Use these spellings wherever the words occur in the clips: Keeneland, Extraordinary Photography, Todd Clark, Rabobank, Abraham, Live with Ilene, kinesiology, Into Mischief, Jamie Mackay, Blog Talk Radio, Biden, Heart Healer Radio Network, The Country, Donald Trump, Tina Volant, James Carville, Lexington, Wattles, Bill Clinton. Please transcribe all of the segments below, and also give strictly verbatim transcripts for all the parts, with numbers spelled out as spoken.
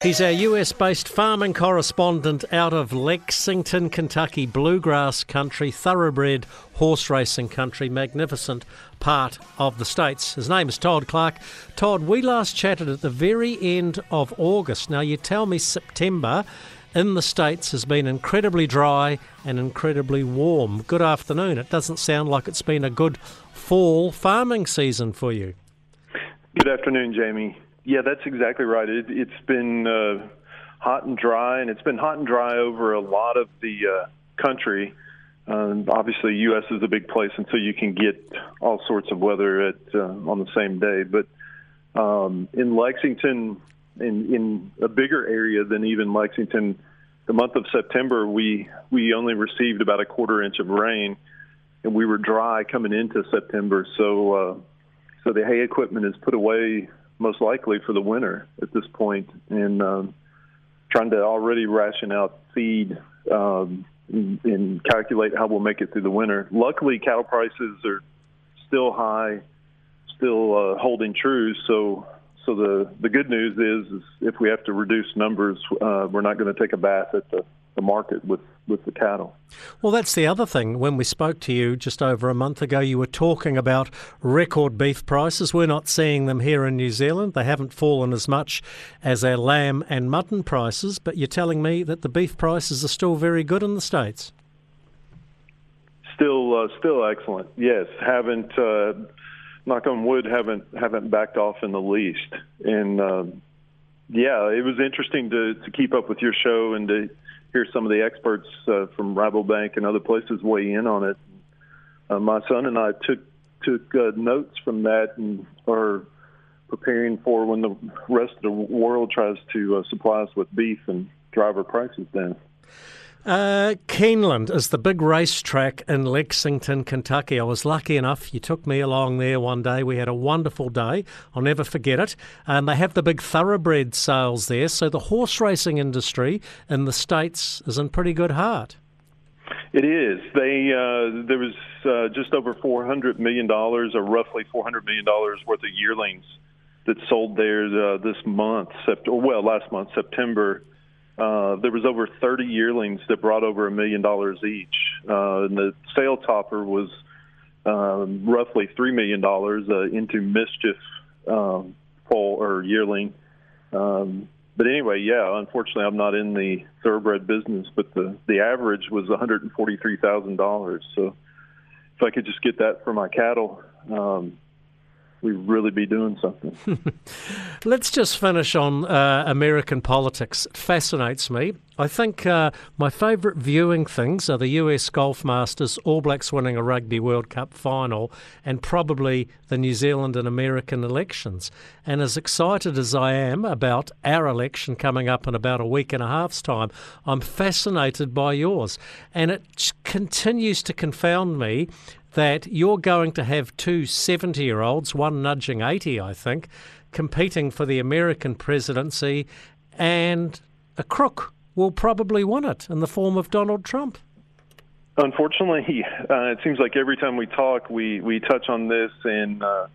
He's our U S-based farming correspondent out of Lexington, Kentucky, bluegrass country, thoroughbred horse racing country, magnificent part of the States. His name is Todd Clark. Todd, we last chatted at the very end of August. Now, you tell me September in the States has been incredibly dry and incredibly warm. Good afternoon. It doesn't sound like it's been a good fall farming season for you. Good afternoon, Jamie. Yeah, that's exactly right. It, it's been uh, hot and dry, and it's been hot and dry over a lot of the uh, country. Um, obviously, U S is a big place, and so you can get all sorts of weather at, uh, on the same day. But um, in Lexington, in, in a bigger area than even Lexington, the month of September, we, we only received about a quarter inch of rain, and we were dry coming into September. So, uh, so the hay equipment is put away most likely for the winter at this point, and um, trying to already ration out feed um, and, and calculate how we'll make it through the winter. Luckily, cattle prices are still high, still uh, holding true. So, so the, the good news is, is if we have to reduce numbers, uh, we're not going to take a bath at the, the market with, with the cattle. Well, that's the other thing. When we spoke to you just over a month ago, you were talking about record beef prices. We're not seeing them here in New Zealand. They haven't fallen as much as our lamb and mutton prices, but you're telling me that the beef prices are still very good in the States. Still, uh, still excellent. Yes, haven't uh, knock on wood, haven't haven't backed off in the least. And uh, yeah, it was interesting to to keep up with your show and to hear some of the experts uh, from Rabobank and other places weigh in on it. Uh, my son and I took took uh, notes from that and are preparing for when the rest of the world tries to uh, supply us with beef and drive our prices down. Uh, Keeneland is the big racetrack in Lexington, Kentucky. I was lucky enough. You took me along there one day. We had a wonderful day. I'll never forget it. And they have the big thoroughbred sales there. So the horse racing industry in the States is in pretty good heart. It is. They uh, there was uh, just over four hundred million dollars, or roughly four hundred million dollars worth of yearlings that sold there uh, this month, sept- well, last month, September. Uh, there was over thirty yearlings that brought over a million dollars each. Uh, and the sale topper was um, roughly three million dollars, uh, Into Mischief um, poll or yearling. Um, but anyway, yeah, unfortunately I'm not in the thoroughbred business, but the, the average was one hundred forty-three thousand dollars. So if I could just get that for my cattle, um, we really be doing something. Let's just finish on uh, American politics. It fascinates me. I think uh, my favourite viewing things are the U S Golf Masters, All Blacks winning a Rugby World Cup final, and probably the New Zealand and American elections. And as excited as I am about our election coming up in about a week and a half's time, I'm fascinated by yours. And it continues to confound me that you're going to have two seventy-year-olds, one nudging eighty, I think, competing for the American presidency, and a crook will probably win it in the form of Donald Trump. Unfortunately, uh, it seems like every time we talk, we, we touch on this, and uh,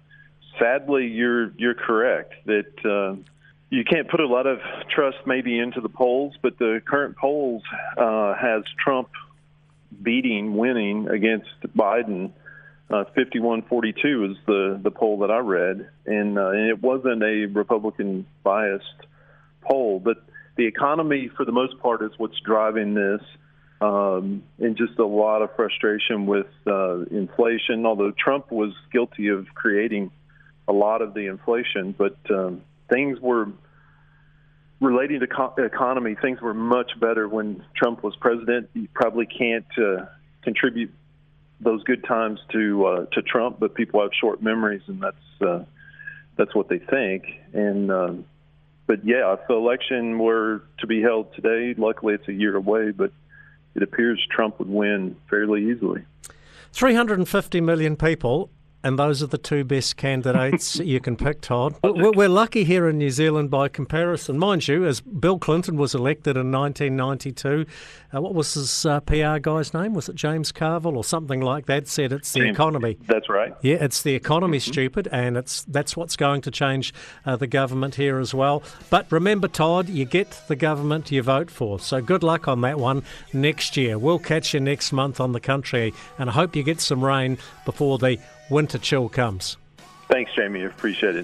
sadly, you're you're correct that uh, you can't put a lot of trust maybe into the polls, but the current polls uh, has Trump beating, winning against Biden. uh, fifty-one forty-two is the, the poll that I read, and, uh, and it wasn't a Republican-biased poll. But the economy, for the most part, is what's driving this, um, and just a lot of frustration with uh, inflation, although Trump was guilty of creating a lot of the inflation. But um, things were relating to co- economy, things were much better when Trump was president. You probably can't uh, contribute those good times to uh, to Trump, but people have short memories, and that's uh, that's what they think. And um, but yeah, if the election were to be held today, luckily it's a year away, but it appears Trump would win fairly easily. three hundred fifty million people And those are the two best candidates you can pick, Todd. We're lucky here in New Zealand by comparison. Mind you, as Bill Clinton was elected in nineteen ninety-two, uh, what was his uh, P R guy's name? Was it James Carville or something like that? Said it's the economy. That's right. Yeah, it's the economy, mm-hmm. stupid, and it's that's what's going to change uh, the government here as well. But remember, Todd, you get the government you vote for. So good luck on that one next year. We'll catch you next month on The Country, and I hope you get some rain before the winter chill comes. Thanks, Jamie. Appreciate it.